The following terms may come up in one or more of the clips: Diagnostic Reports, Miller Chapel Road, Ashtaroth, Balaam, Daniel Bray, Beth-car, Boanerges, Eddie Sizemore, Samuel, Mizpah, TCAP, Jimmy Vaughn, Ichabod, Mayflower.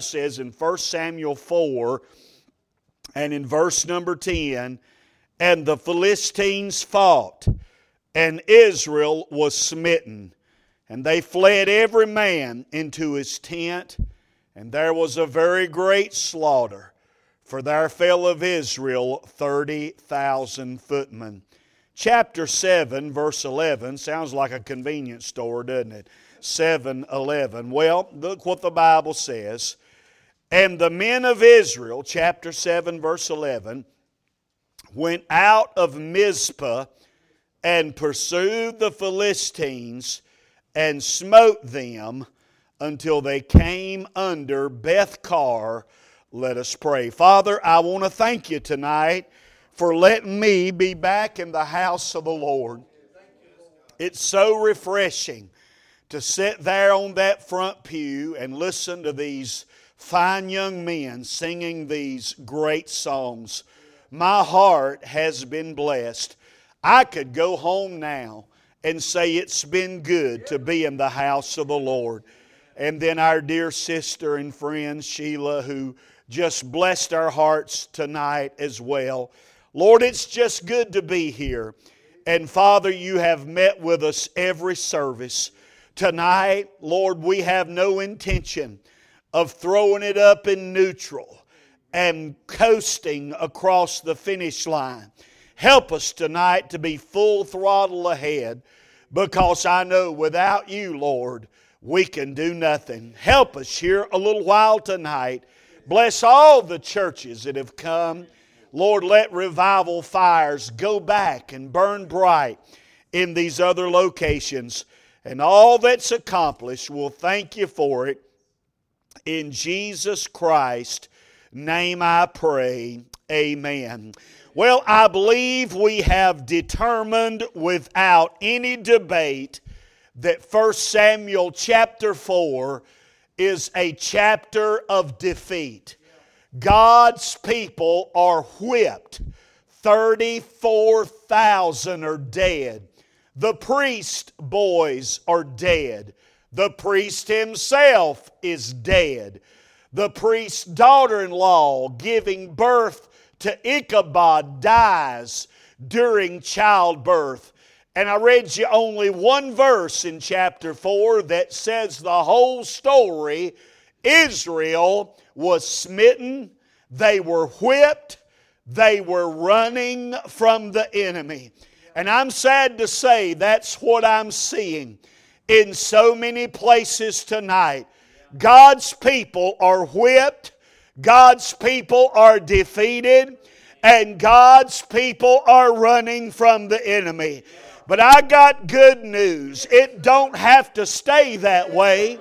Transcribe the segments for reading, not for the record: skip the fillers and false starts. says in 1 Samuel 4 and in verse number 10, and the Philistines fought, and Israel was smitten, and they fled every man into his tent, and there was a very great slaughter, for there fell of Israel 30,000 footmen. Chapter 7, verse 11, sounds like a convenience store, doesn't it? 7:11. Well, look what the Bible says. And the men of Israel, chapter 7, verse 11, went out of Mizpah and pursued the Philistines and smote them until they came under Beth-car. Let us pray. Father, I want to thank you tonight for letting me be back in the house of the Lord. It's so refreshing to sit there on that front pew and listen to these fine young men singing these great songs. My heart has been blessed. I could go home now and say it's been good to be in the house of the Lord. And then our dear sister and friend Sheila, who just blessed our hearts tonight as well. Lord, it's just good to be here. And Father, you have met with us every service. Tonight, Lord, we have no intention of throwing it up in neutral and coasting across the finish line. Help us tonight to be full throttle ahead, because I know without you, Lord, we can do nothing. Help us here a little while tonight. Bless all the churches that have come. Lord, let revival fires go back and burn bright in these other locations. And all that's accomplished, we'll thank you for it. In Jesus Christ's name I pray. Amen. Well, I believe we have determined without any debate that 1 Samuel chapter 4 is a chapter of defeat. God's people are whipped. 34,000 are dead. The priest boys are dead. The priest himself is dead. The priest's daughter-in-law giving birth to Ichabod dies during childbirth. And I read you only one verse in chapter 4 that says the whole story. Israel was smitten. They were whipped. They were running from the enemy. And I'm sad to say that's what I'm seeing in so many places tonight. God's people are whipped, God's people are defeated, and God's people are running from the enemy. But I got good news. It don't have to stay that way,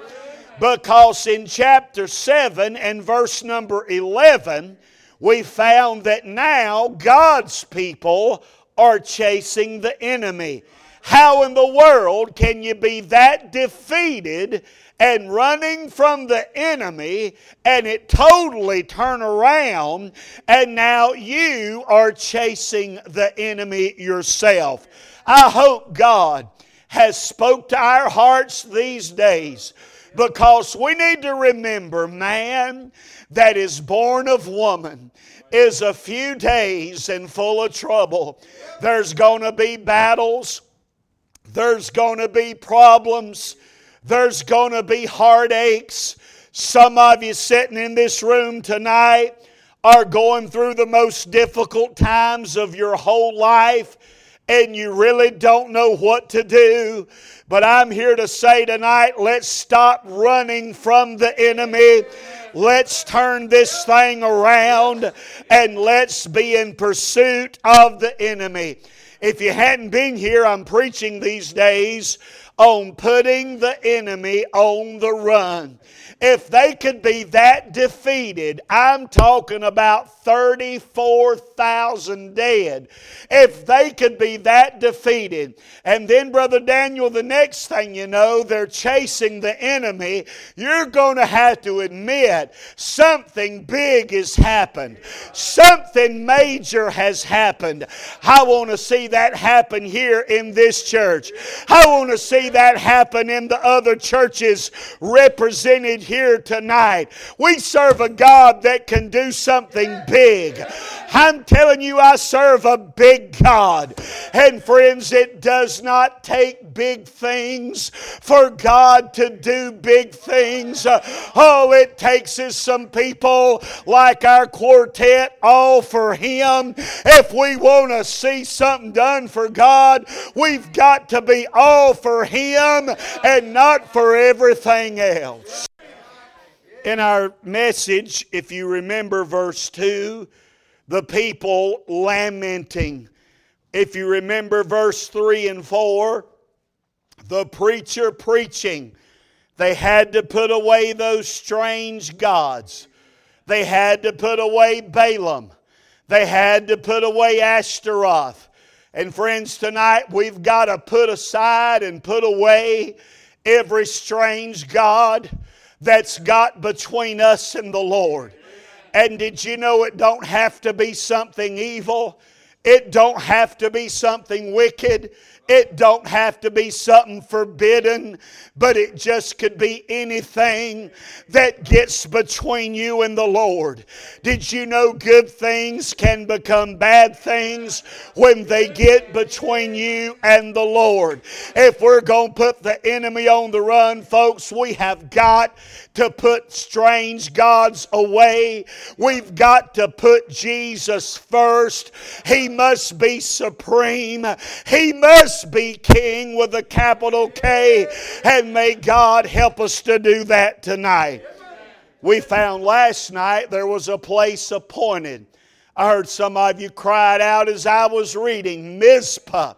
because in chapter 7 and verse number 11, we found that now God's people are chasing the enemy. How in the world can you be that defeated and running from the enemy and it totally turn around and now you are chasing the enemy yourself? I hope God has spoke to our hearts these days, because we need to remember man that is born of woman is a few days and full of trouble. There's going to be battles. There's going to be problems. There's going to be heartaches. Some of you sitting in this room tonight are going through the most difficult times of your whole life, and you really don't know what to do. But I'm here to say tonight, let's stop running from the enemy. Let's turn this thing around and let's be in pursuit of the enemy. If you hadn't been here, I'm preaching these days on putting the enemy on the run. If they could be that defeated, I'm talking about 34,000 dead. If they could be that defeated, and then Brother Daniel, the next thing you know, they're chasing the enemy, you're going to have to admit something big has happened. Something major has happened. I want to see that happen here in this church. I want to see see that happen in the other churches represented here tonight. We serve a God that can do something big. I'm telling you, I serve a big God. And friends, it does not take big things for God to do big things. All it takes is some people like our quartet, all for Him. If we want to see something done for God, we've got to be all for Him and not for everything else. In our message, if you remember verse 2, the people lamenting. If you remember verse 3 and 4, the preacher preaching. They had to put away those strange gods. They had to put away Balaam. They had to put away Ashtaroth. And friends, tonight we've got to put aside and put away every strange god that's got between us and the Lord. And did you know it don't have to be something evil? It don't have to be something wicked. It don't have to be something forbidden, but it just could be anything that gets between you and the Lord. Did you know good things can become bad things when they get between you and the Lord? If we're going to put the enemy on the run, folks, we have got to put strange gods away. We've got to put Jesus first. He must be supreme. He must be King with a capital K, and may God help us to do that tonight. We found last night there was a place appointed. I heard some of you cried out as I was reading, Mizpah,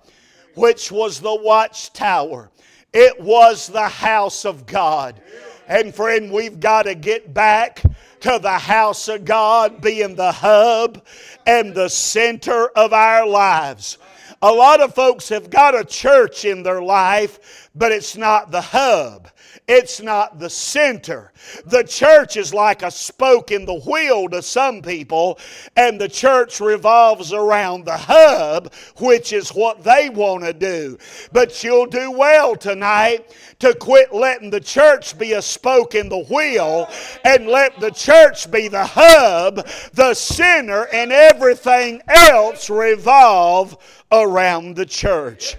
which was the watchtower. It was the house of God. And friend, we've got to get back to the house of God being the hub and the center of our lives. A lot of folks have got a church in their life, but it's not the hub. It's not the center. The church is like a spoke in the wheel to some people, and the church revolves around the hub, which is what they want to do. But you'll do well tonight to quit letting the church be a spoke in the wheel and let the church be the hub, the center, and everything else revolve around the church.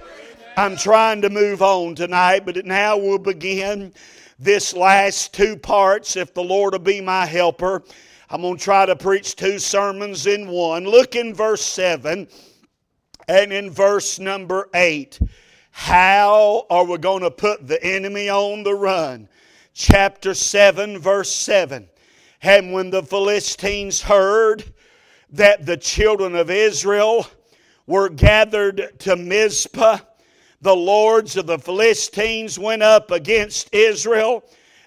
I'm trying to move on tonight, but now we'll begin this last two parts, if the Lord will be my helper. I'm going to try to preach two sermons in one. Look in verse 7 and in verse number 8. How are we going to put the enemy on the run? Chapter 7, verse 7. And when the Philistines heard that the children of Israel were gathered to Mizpah, the lords of the Philistines went up against Israel,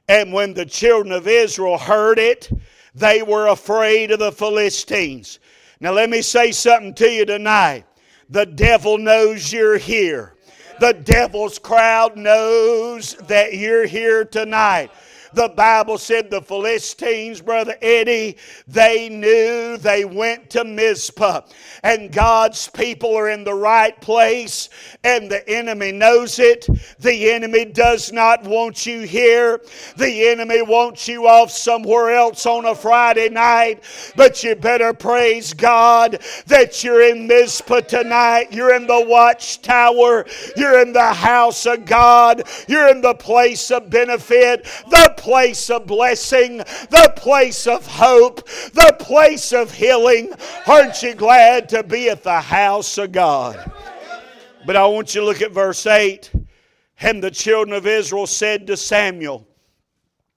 and when the children of Israel heard it, they were afraid of the Philistines. Now let me say something to you tonight. The devil knows you're here. The devil's crowd knows that you're here tonight. The Bible said the Philistines, Brother Eddie, they knew they went to Mizpah. And God's people are in the right place, and the enemy knows it. The enemy does not want you here. The enemy wants you off somewhere else on a Friday night. But you better praise God that you're in Mizpah tonight. You're in the watchtower. You're in the house of God. You're in the place of benefit. The place of blessing, the place of hope, the place of healing. Aren't you glad to be at the house of God? But I want you to look at verse 8. And the children of Israel said to Samuel,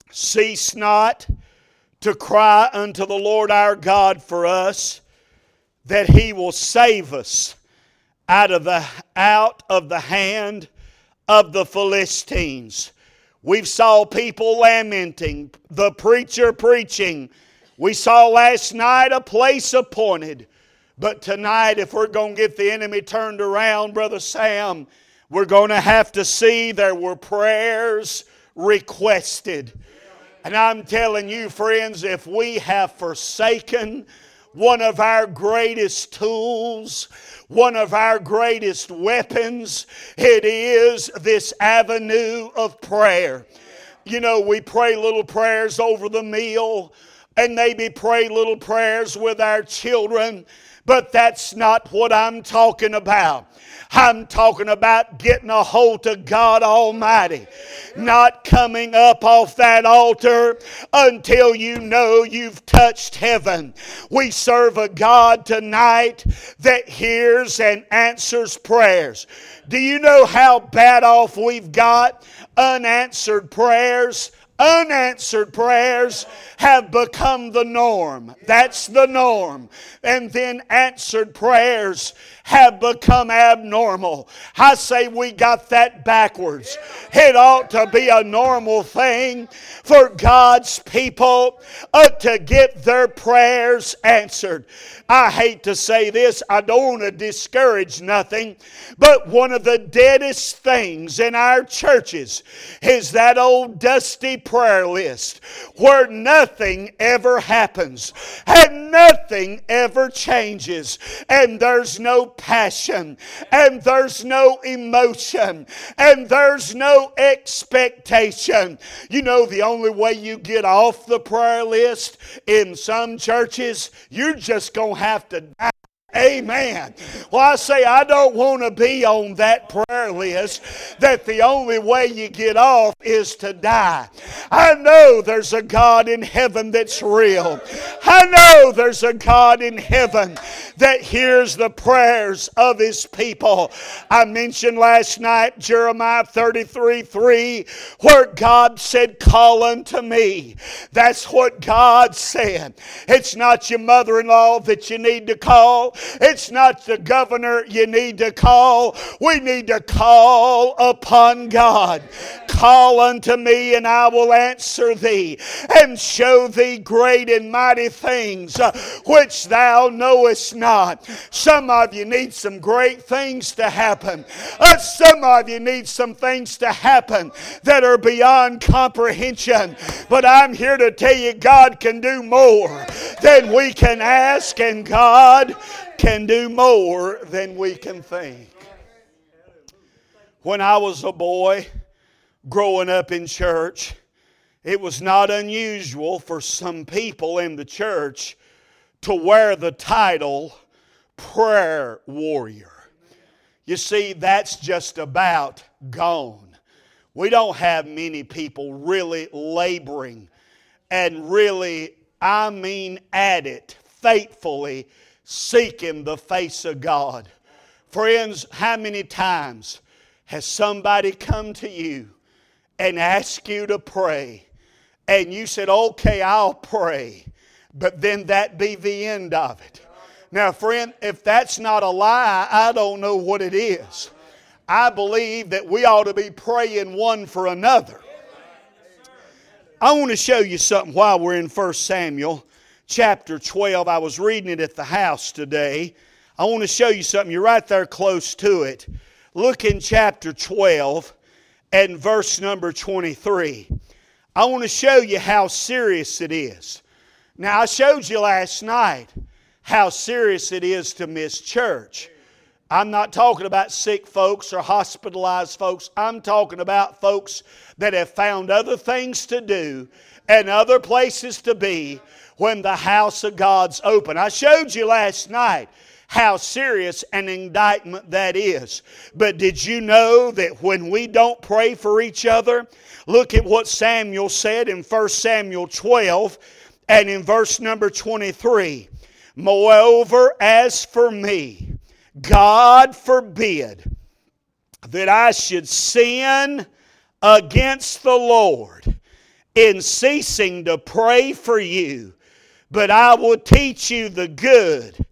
cease not to cry unto the Lord our God for us, that He will save us out of the hand of the Philistines. We've saw people lamenting, the preacher preaching. We saw last night a place appointed. But tonight, if we're going to get the enemy turned around, Brother Sam, we're going to have to see there were prayers requested. And I'm telling you, friends, if we have forsaken one of our greatest tools, one of our greatest weapons. It is this avenue of prayer. You know, we pray little prayers over the meal and maybe pray little prayers with our children, but that's not what I'm talking about. I'm talking about getting a hold of God Almighty. Not coming up off that altar until you know you've touched heaven. We serve a God tonight that hears and answers prayers. Do you know how bad off we've got? Unanswered prayers. Unanswered prayers have become the norm. That's the norm. And then answered prayers have become abnormal. I say we got that backwards. It ought to be a normal thing for God's people to get their prayers answered. I hate to say this. I don't want to discourage nothing. But one of the deadest things in our churches is that old dusty prayer list where nothing ever happens and nothing ever changes, and there's no passion and there's no emotion and there's no expectation. You know, the only way you get off the prayer list in some churches, you're just going to have to die. Amen. Well, I say I don't want to be on that prayer list that the only way you get off is to die. I know there's a God in heaven that's real. I know there's a God in heaven that hears the prayers of His people. I mentioned last night Jeremiah 33:3, where God said, "Call unto me." That's what God said. It's not your mother-in-law that you need to call. It's not the governor you need to call. We need to call upon God. Call unto me and I will answer thee and show thee great and mighty things which thou knowest not. Some of you need some great things to happen. Some of you need some things to happen that are beyond comprehension. But I'm here to tell you God can do more than we can ask, and God can do more than we can think. When I was a boy growing up in church, it was not unusual for some people in the church to wear the title prayer warrior. You see, that's just about gone. We don't have many people really laboring and really, I mean at it, faithfully seeking the face of God. Friends, how many times has somebody come to you and asked you to pray, and you said, "Okay, I'll pray," but then that be the end of it? Now, friend, if that's not a lie, I don't know what it is. I believe that we ought to be praying one for another. I want to show you something while we're in 1 Samuel. Chapter 12, I was reading it at the house today. I want to show you something. You're right there close to it. Look in chapter 12 and verse number 23. I want to show you how serious it is. Now, I showed you last night how serious it is to miss church. I'm not talking about sick folks or hospitalized folks. I'm talking about folks that have found other things to do and other places to be when the house of God's open. I showed you last night how serious an indictment that is. But did you know that when we don't pray for each other, look at what Samuel said in 1 Samuel 12 and in verse number 23. "Moreover, as for me, God forbid that I should sin against the Lord in ceasing to pray for you. But I will teach you the good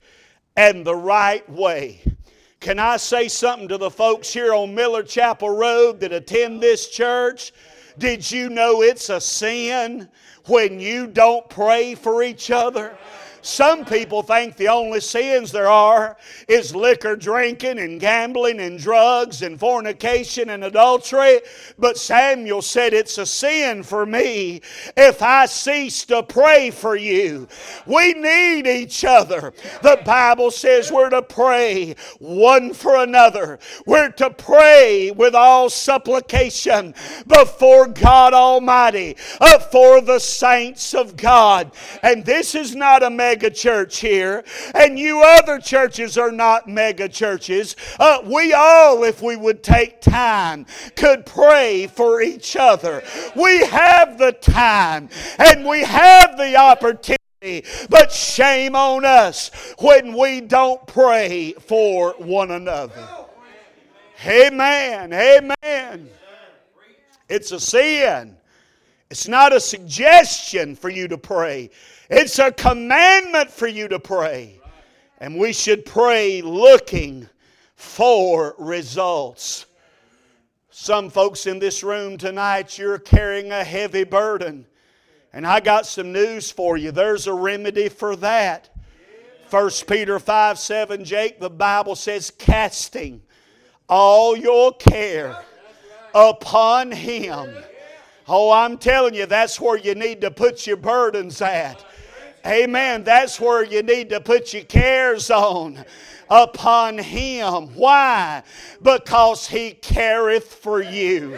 and the right way." Can I say something to the folks here on Miller Chapel Road that attend this church? Did you know it's a sin when you don't pray for each other? Some people think the only sins there are is liquor drinking and gambling and drugs and fornication and adultery. But Samuel said, it's a sin for me if I cease to pray for you. We need each other. The Bible says we're to pray one for another. We're to pray with all supplication before God Almighty, for the saints of God. And this is not a mega church here, and you other churches are not mega churches. We all, if we would take time, could pray for each other. We have the time and we have the opportunity. But shame on us when we don't pray for one another. Amen. Amen. It's a sin. It's not a suggestion for you to pray. It's a commandment for you to pray. And we should pray looking for results. Some folks in this room tonight, you're carrying a heavy burden. And I got some news for you. There's a remedy for that. 1 Peter 5:7, Jake, the Bible says, casting all your care upon Him. Oh, I'm telling you, that's where you need to put your burdens at. Amen. That's where you need to put your cares on. Upon Him. Why? Because He careth for you.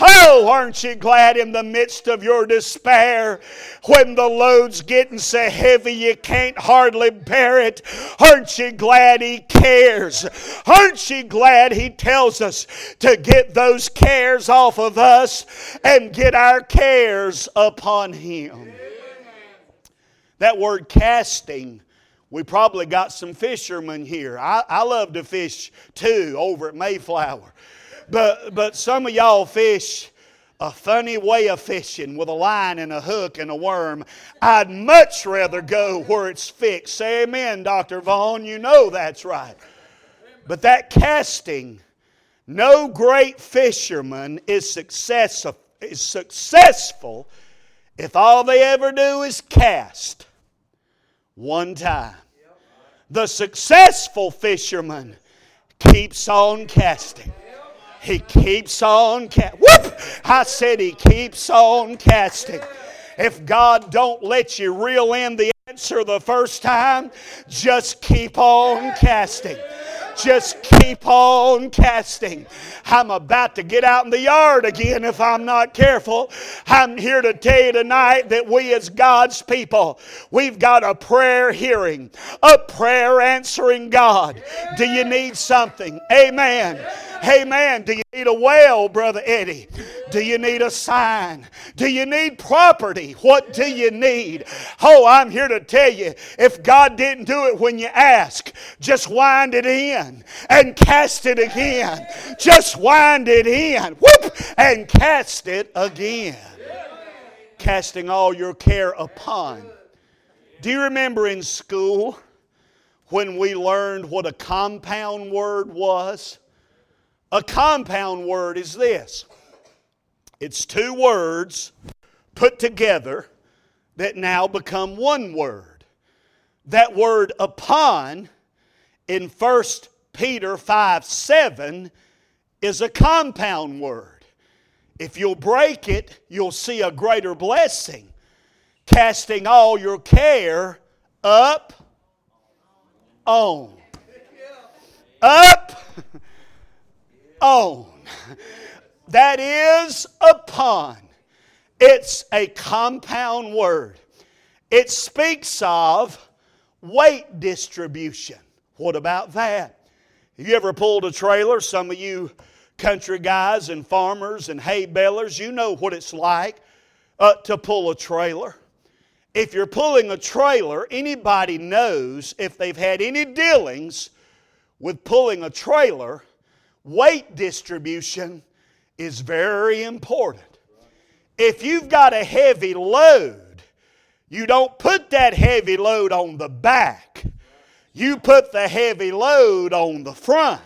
Oh, aren't you glad in the midst of your despair, when the load's getting so heavy you can't hardly bear it? Aren't you glad He cares? Aren't you glad He tells us to get those cares off of us and get our cares upon Him? That word casting, we probably got some fishermen here. I love to fish too over at Mayflower. But some of y'all fish a funny way of fishing with a line and a hook and a worm. I'd much rather go where it's fixed. Say amen, Dr. Vaughn. You know that's right. But that casting, no great fisherman is successful if all they ever do is cast. One time. The successful fisherman keeps on casting. He keeps on casting. Whoop! I said he keeps on casting. If God don't let you reel in the answer the first time, just keep on casting. Just keep on casting. I'm about to get out in the yard again if I'm not careful. I'm here to tell you tonight that we as God's people, we've got a prayer hearing, a prayer answering God. Do you need something? Amen. Amen. Do you need a well, Brother Eddie? Do you need a sign? Do you need property? What do you need? Oh, I'm here to tell you, if God didn't do it when you ask, just wind it in and cast it again. Just wind it in, whoop, and cast it again. Casting all your care upon. Do you remember in school when we learned what a compound word was? A compound word is this. It's two words put together that now become one word. That word upon in 1 Peter 5:7 is a compound word. If you'll break it, you'll see a greater blessing. Casting all your care up on. Up on. That is upon. It's a compound word. It speaks of weight distribution. What about that? Have you ever pulled a trailer? Some of you country guys and farmers and hay balers, you know what it's like to pull a trailer. If you're pulling a trailer, anybody knows if they've had any dealings with pulling a trailer, weight distribution is very important. If you've got a heavy load, you don't put that heavy load on the back. You put the heavy load on the front.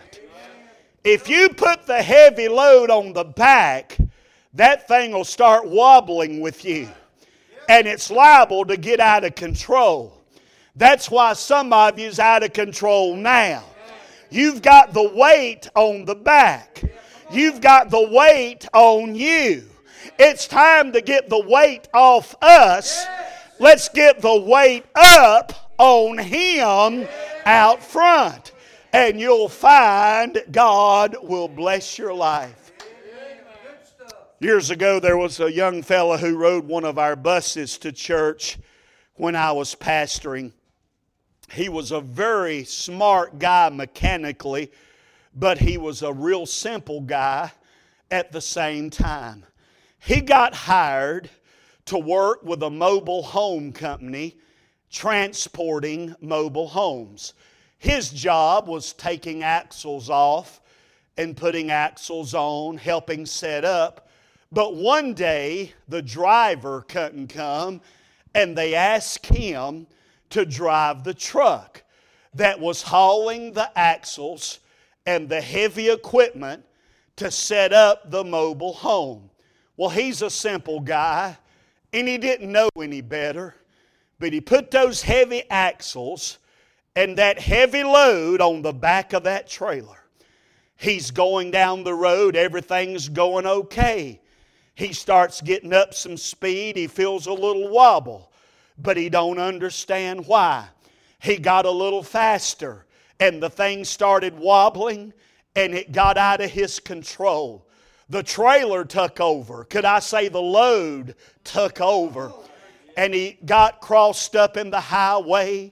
If you put the heavy load on the back, that thing will start wobbling with you. and it's liable to get out of control. That's why some of you is out of control now. You've got the weight on the back. You've got the weight on you. It's time to get the weight off us. Let's get the weight up on Him out front. And you'll find God will bless your life. Years ago, there was a young fella who rode one of our buses to church when I was pastoring. He was a very smart guy mechanically, but he was a real simple guy at the same time. He got hired to work with a mobile home company transporting mobile homes. His job was taking axles off and putting axles on, helping set up. But one day, the driver couldn't come, and they asked him to drive the truck that was hauling the axles and the heavy equipment to set up the mobile home. Well, he's a simple guy, and he didn't know any better, but he put those heavy axles and that heavy load on the back of that trailer. He's going down the road. Everything's going okay. He starts getting up some speed. He feels a little wobble, but he don't understand why. He got a little faster, and the thing started wobbling, and it got out of his control. The trailer took over. Could I say the load took over? And he got crossed up in the highway,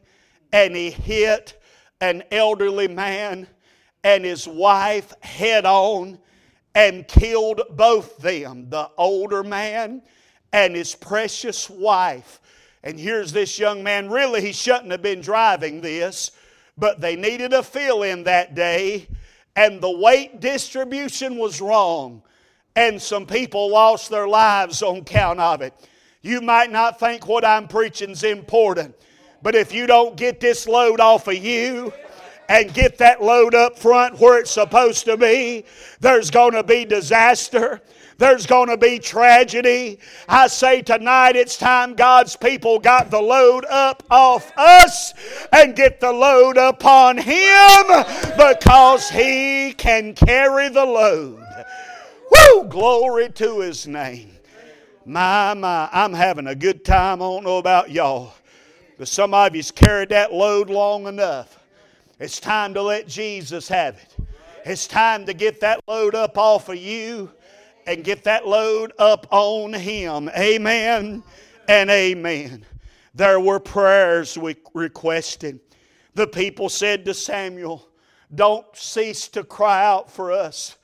and he hit an elderly man and his wife head on and killed both them, the older man and his precious wife. And here's this young man. Really, he shouldn't have been driving this, but they needed a fill-in that day, and the weight distribution was wrong, and some people lost their lives on account of it. You might not think what I'm preaching is important, but if you don't get this load off of you and get that load up front where it's supposed to be, there's going to be disaster. There's going to be tragedy. I say tonight it's time God's people got the load up off us and get the load upon Him, because He can carry the load. Woo! Glory to His name. My, I'm having a good time. I don't know about y'all, but some of you's carried that load long enough. It's time to let Jesus have it. It's time to get that load up off of you and get that load up on Him. Amen and amen. There were prayers we requested. The people said to Samuel, "Don't cease to cry out for us.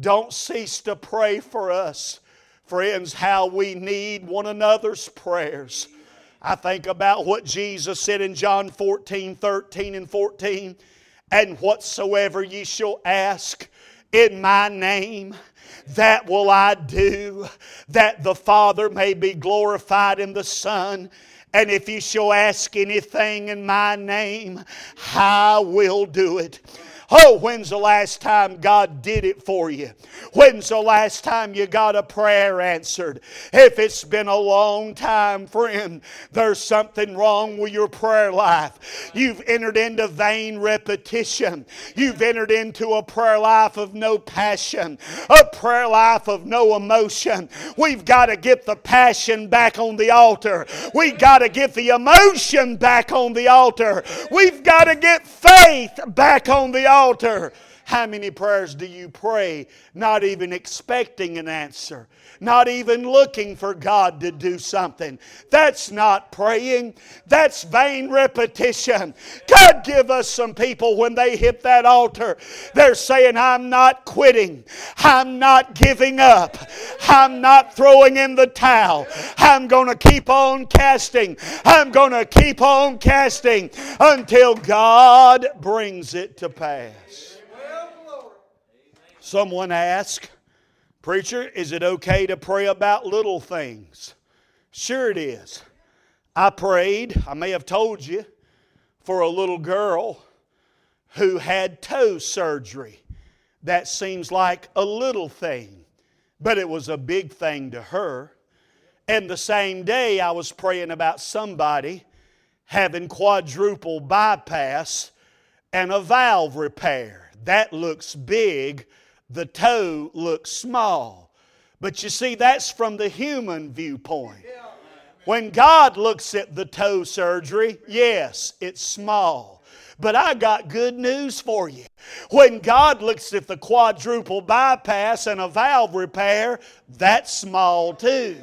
Don't cease to pray for us." Friends, how we need one another's prayers. I think about what Jesus said in John 14:13 and 14. "And whatsoever ye shall ask in my name, that will I do, that the Father may be glorified in the Son. And if ye shall ask anything in my name, I will do it." Oh, when's the last time God did it for you? When's the last time you got a prayer answered? If it's been a long time, friend, there's something wrong with your prayer life. You've entered into vain repetition. You've entered into a prayer life of no passion, a prayer life of no emotion. We've got to get the passion back on the altar. We've got to get the emotion back on the altar. We've got to get faith back on the altar. How many prayers do you pray not even expecting an answer, not even looking for God to do something? That's not praying. That's vain repetition. God, give us some people when they hit that altar, they're saying, "I'm not quitting. I'm not giving up. I'm not throwing in the towel. I'm going to keep on casting. I'm going to keep on casting until God brings it to pass." Someone asked, "Preacher, is it okay to pray about little things?" Sure it is. I prayed, I may have told you, for a little girl who had toe surgery. That seems like a little thing, but it was a big thing to her. And the same day I was praying about somebody having quadruple bypass and a valve repair. That looks big. The toe looks small. But you see, that's from the human viewpoint. When God looks at the toe surgery, yes, it's small. But I got good news for you. When God looks at the quadruple bypass and a valve repair, that's small too.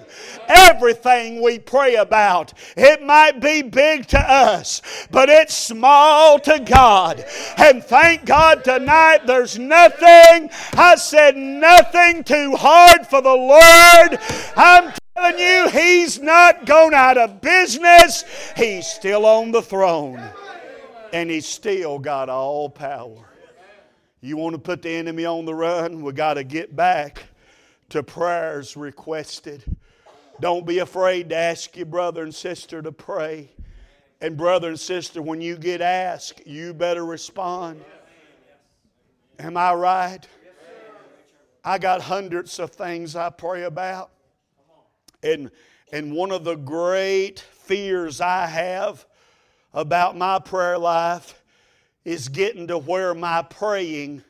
Everything we pray about, it might be big to us, but it's small to God. And thank God tonight there's nothing, I said nothing too hard for the Lord. I'm telling you, He's not gone out of business. He's still on the throne. And He's still got all power. You want to put the enemy on the run? We got to get back to prayers requested. Don't be afraid to ask your brother and sister to pray. And brother and sister, when you get asked, you better respond. Am I right? I got hundreds of things I pray about. And one of the great fears I have about my prayer life is getting to where my praying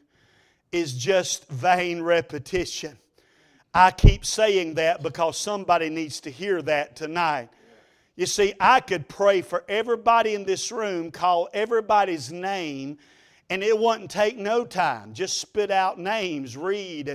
is just vain repetition. I keep saying that because somebody needs to hear that tonight. You see, I could pray for everybody in this room, call everybody's name, and it wouldn't take no time. Just spit out names, Reed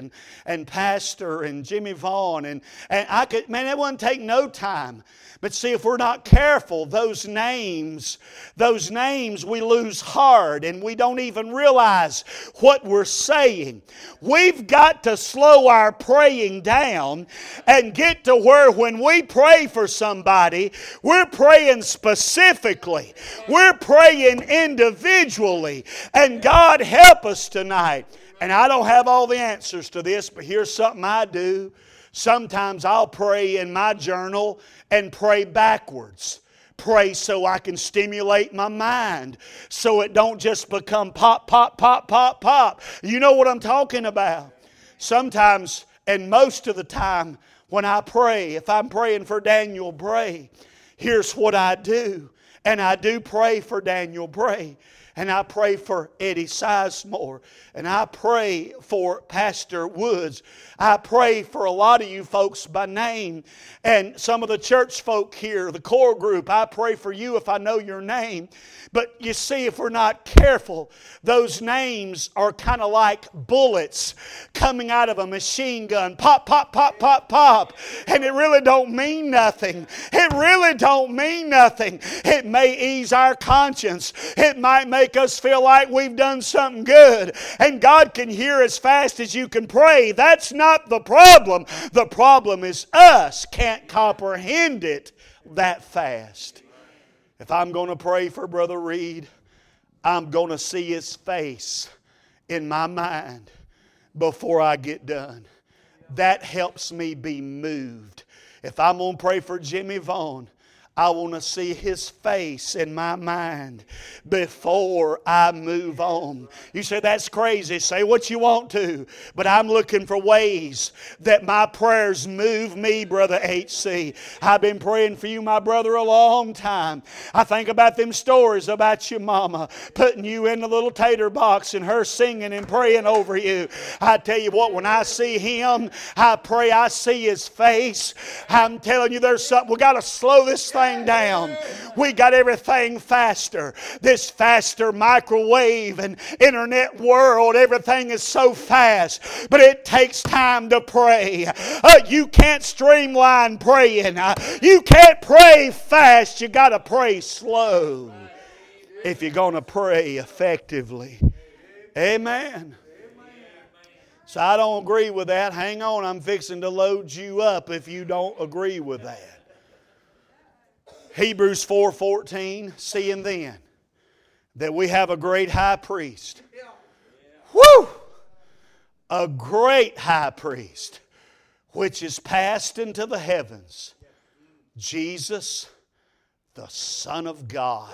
and Pastor and Jimmy Vaughn. And I could, man, it wouldn't take no time. But see, if we're not careful, those names we lose heart and we don't even realize what we're saying. We've got to slow our praying down and get to where when we pray for somebody, we're praying specifically. We're praying individually. And God help us tonight. And I don't have all the answers to this, but here's something I do. Sometimes I'll pray in my journal and pray backwards. Pray so I can stimulate my mind, so it don't just become pop, pop, pop, pop, pop. You know what I'm talking about. Sometimes, and most of the time when I pray, if I'm praying for Daniel Bray, here's what I do. And I do pray for Daniel Bray. And I pray for Eddie Sizemore. And I pray for Pastor Woods. I pray for a lot of you folks by name. And some of the church folk here, the core group, I pray for you if I know your name. But you see, if we're not careful, those names are kind of like bullets coming out of a machine gun. Pop, pop, pop, pop, pop. And it really don't mean nothing. It really don't mean nothing. It may ease our conscience. It might make us feel like we've done something good. And God can hear as fast as you can pray. That's not the problem. The problem is us can't comprehend it that fast. If I'm going to pray for Brother Reed, I'm going to see his face in my mind before I get done. That helps me be moved. If I'm going to pray for Jimmy Vaughn, I want to see his face in my mind before I move on. You say, that's crazy. Say what you want to. But I'm looking for ways that my prayers move me, Brother H.C. I've been praying for you, my brother, a long time. I think about them stories about your mama putting you in the little tater box and her singing and praying over you. I tell you what, when I see him, I pray I see his face. I'm telling you, there's something. We've got to slow this thing down. We got everything faster. This faster microwave and internet world, everything is so fast. But it takes time to pray. You can't streamline praying. You can't pray fast. You got to pray slow if you're going to pray effectively. Amen. So I don't agree with that. Hang on, I'm fixing to load you up if you don't agree with that. Hebrews 4:14, seeing then that we have a great high priest. Woo! A great high priest, which is passed into the heavens. Jesus, the Son of God.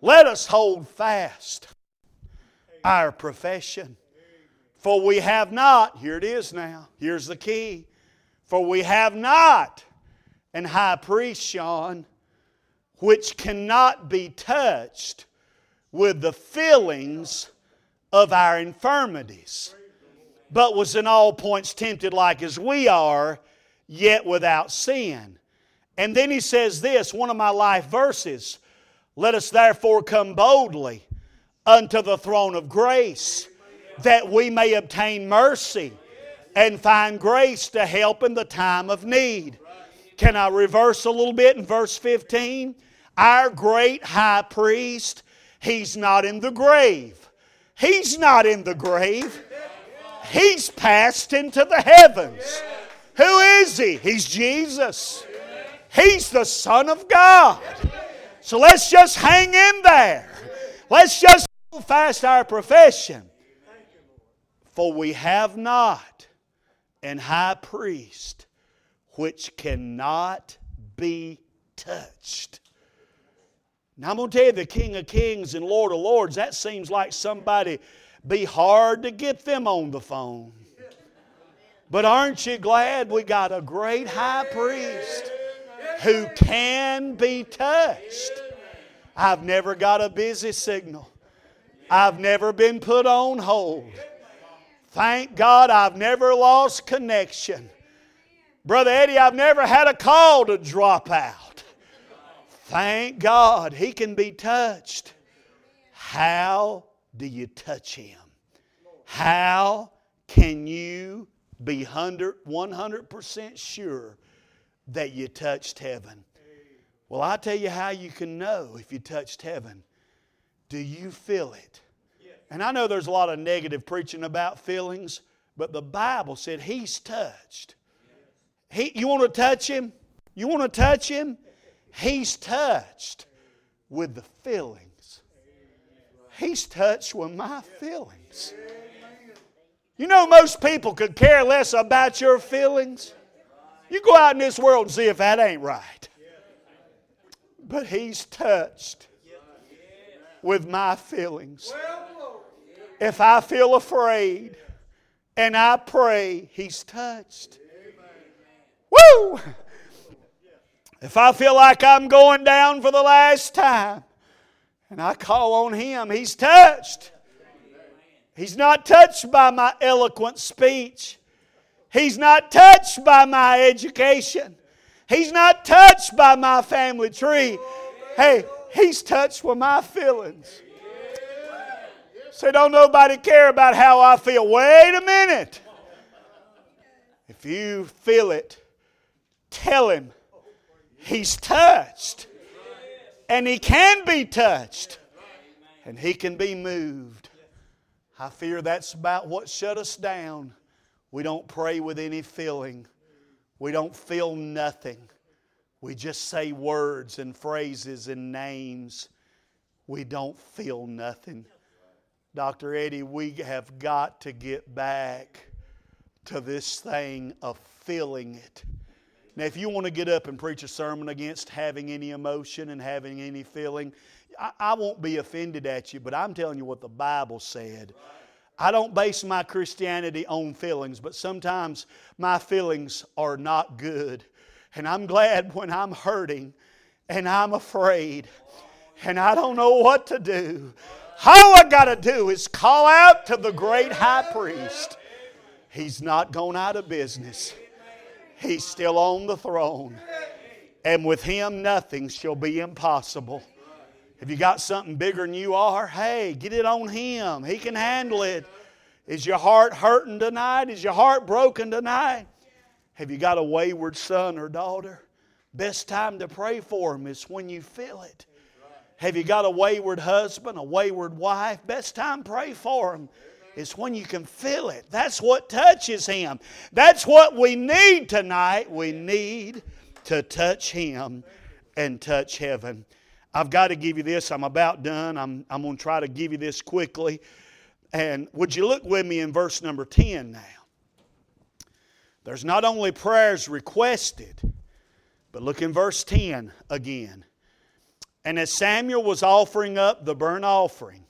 Let us hold fast our profession. For we have not, here it is now, here's the key. For we have not and high priest, Sean, which cannot be touched with the feelings of our infirmities, but was in all points tempted like as we are, yet without sin. And then he says this, one of my life verses, let us therefore come boldly unto the throne of grace, that we may obtain mercy and find grace to help in the time of need. Can I reverse a little bit in verse 15? Our great high priest, he's not in the grave. He's not in the grave. He's passed into the heavens. Who is He? He's Jesus. He's the Son of God. So let's just hang in there. Let's just hold fast our profession. For we have not an high priest which cannot be touched. Now I'm going to tell you, the King of Kings and Lord of Lords, that seems like somebody be hard to get them on the phone. But aren't you glad we got a great high priest who can be touched? I've never got a busy signal. I've never been put on hold. Thank God I've never lost connection. Brother Eddie, I've never had a call to drop out. Thank God He can be touched. How do you touch Him? How can you be 100% sure that you touched heaven? Well, I'll tell you how you can know if you touched heaven. Do you feel it? And I know there's a lot of negative preaching about feelings, but the Bible said He's touched. You want to touch Him? You want to touch Him? He's touched with the feelings. He's touched with my feelings. You know, most people could care less about your feelings. You go out in this world and see if that ain't right. But He's touched with my feelings. If I feel afraid and I pray, He's touched. Woo! If I feel like I'm going down for the last time and I call on Him, He's touched. He's not touched by my eloquent speech. He's not touched by my education. He's not touched by my family tree. Hey, He's touched with my feelings. Say, don't nobody care about how I feel. Wait a minute. If you feel it, tell Him He's touched. And He can be touched. And He can be moved. I fear that's about what shut us down. We don't pray with any feeling. We don't feel nothing. We just say words and phrases and names. We don't feel nothing. Dr. Eddie, we have got to get back to this thing of feeling it. Now, if you want to get up and preach a sermon against having any emotion and having any feeling, I won't be offended at you, but I'm telling you what the Bible said. I don't base my Christianity on feelings, but sometimes my feelings are not good. And I'm glad when I'm hurting and I'm afraid and I don't know what to do. All I got to do is call out to the great high priest. He's not gone out of business. He's still on the throne. And with Him, nothing shall be impossible. Have you got something bigger than you are? Hey, get it on Him. He can handle it. Is your heart hurting tonight? Is your heart broken tonight? Have you got a wayward son or daughter? Best time to pray for him is when you feel it. Have you got a wayward husband, a wayward wife? Best time to pray for him is when you can feel it. That's what touches Him. That's what we need tonight. We need to touch Him and touch heaven. I've got to give you this. I'm about done. I'm going to try to give you this quickly. And would you look with me in verse number 10 now? There's not only prayers requested, but look in verse 10 again. And as Samuel was offering up the burnt offering,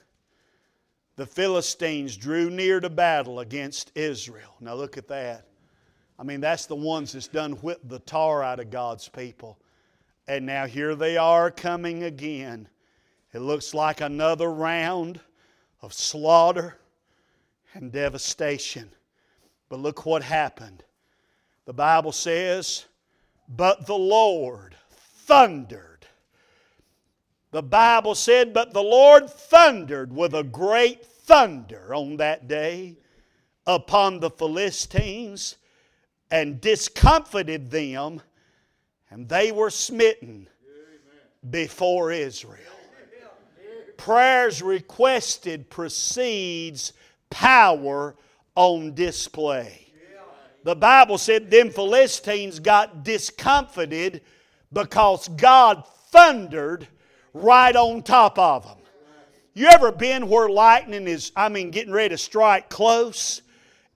the Philistines drew near to battle against Israel. Now look at that. I mean, that's the ones that's done whipped the tar out of God's people. And now here they are coming again. It looks like another round of slaughter and devastation. But look what happened. The Bible says, but the Lord thundered. The Bible said, but the Lord thundered with a great thunder on that day upon the Philistines and discomfited them, and they were smitten before Israel. Prayers requested precedes power on display. The Bible said them Philistines got discomfited because God thundered right on top of them. You ever been where lightning is, getting ready to strike close?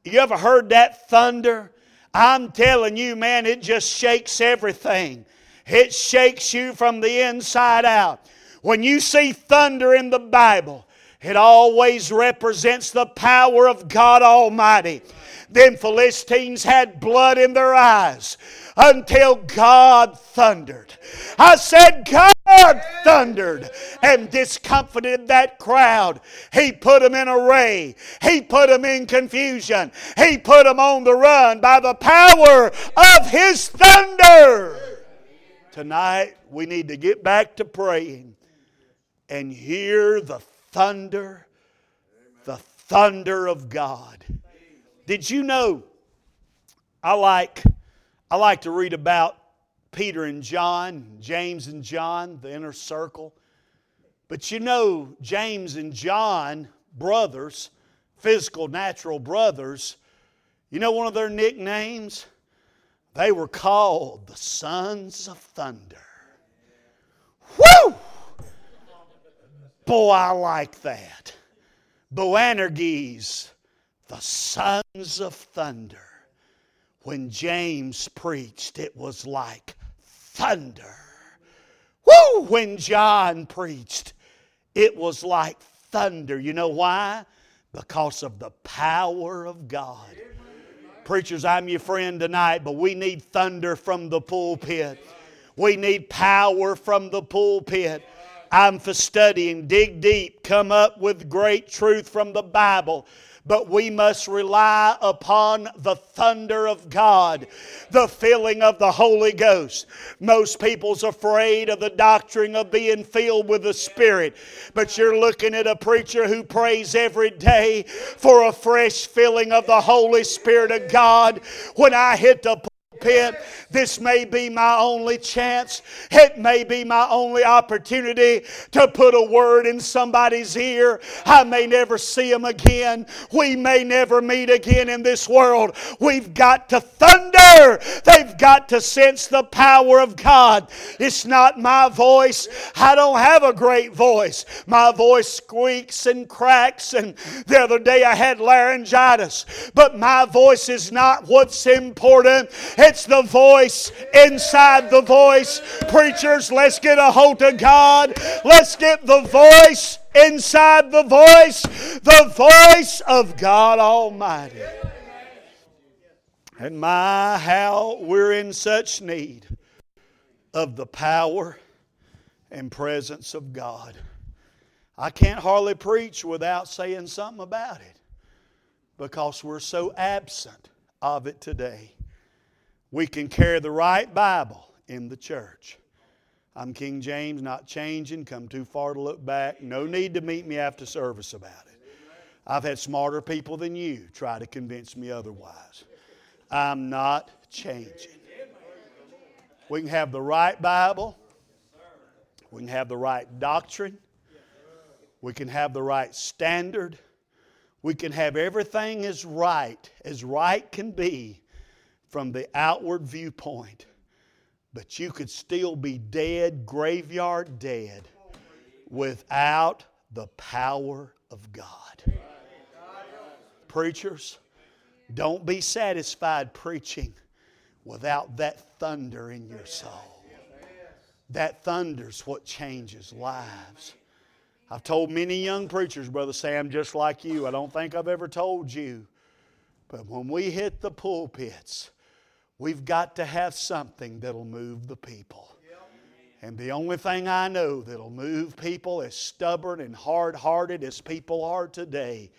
You ever heard that thunder? I'm telling you, man, it just shakes everything. It shakes you from the inside out. When you see thunder in the Bible, it always represents the power of God Almighty. Them Philistines had blood in their eyes until God thundered. I said, God thundered and discomfited that crowd. He put them in array. He put them in confusion. He put them on the run by the power of His thunder. Tonight, we need to get back to praying and hear the thunder of God. Did you know, I like to read about Peter and John, James and John, the inner circle. But you know, James and John, brothers, physical, natural brothers, you know one of their nicknames? They were called the Sons of Thunder. Woo! Boy, I like that. Boanerges, the Sons of Thunder. When James preached, it was like thunder. Woo! When John preached, it was like thunder. You know why? Because of the power of God. Preachers, I'm your friend tonight, but we need thunder from the pulpit. We need power from the pulpit. I'm for studying, dig deep, come up with great truth from the Bible. But we must rely upon the thunder of God, the filling of the Holy Ghost. Most people's afraid of the doctrine of being filled with the Spirit. But you're looking at a preacher who prays every day for a fresh filling of the Holy Spirit of God. When I hit the pit, this may be my only chance. It may be my only opportunity to put a word in somebody's ear. I may never see them again. We may never meet again in this world. We've got to thunder. They've got to sense the power of God. It's not my voice. I don't have a great voice. My voice squeaks and cracks, and the other day I had laryngitis. But my voice is not what's important. It's the voice inside the voice. Preachers, let's get a hold of God. Let's get the voice inside the voice. The voice of God Almighty. And my, how we're in such need of the power and presence of God. I can't hardly preach without saying something about it because we're so absent of it today. We can carry the right Bible in the church. I'm King James, not changing, come too far to look back. No need to meet me after service about it. I've had smarter people than you try to convince me otherwise. I'm not changing. We can have the right Bible. We can have the right doctrine. We can have the right standard. We can have everything as right can be, from the outward viewpoint, but you could still be dead, graveyard dead, without the power of God. Preachers, don't be satisfied preaching without that thunder in your soul. That thunder's what changes lives. I've told many young preachers, Brother Sam, just like you, I don't think I've ever told you, but when we hit the pulpits, We've got to have something that'll move the people. And the only thing I know that'll move people, as stubborn and hard-hearted as people are today,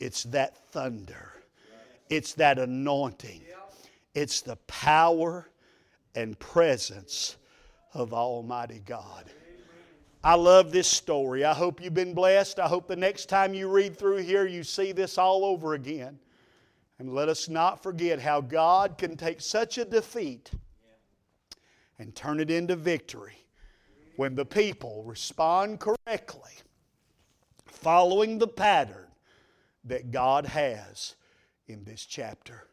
it's that thunder. It's that anointing. It's the power and presence of Almighty God. I love this story. I hope you've been blessed. I hope the next time you read through here, you see this all over again. And let us not forget how God can take such a defeat and turn it into victory when the people respond correctly, following the pattern that God has in this chapter.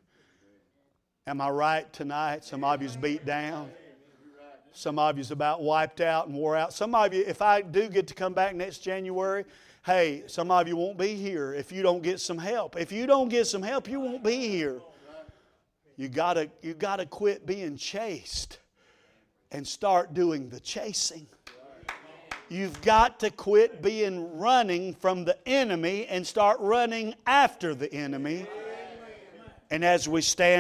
Am I right tonight? Some of you's beat down. Some of you's about wiped out and wore out. Some of you, if I do get to come back next January, hey, some of you won't be here if you don't get some help. If you don't get some help, you won't be here. You gotta quit being chased and start doing the chasing. You've got to quit being running from the enemy and start running after the enemy. And as we stand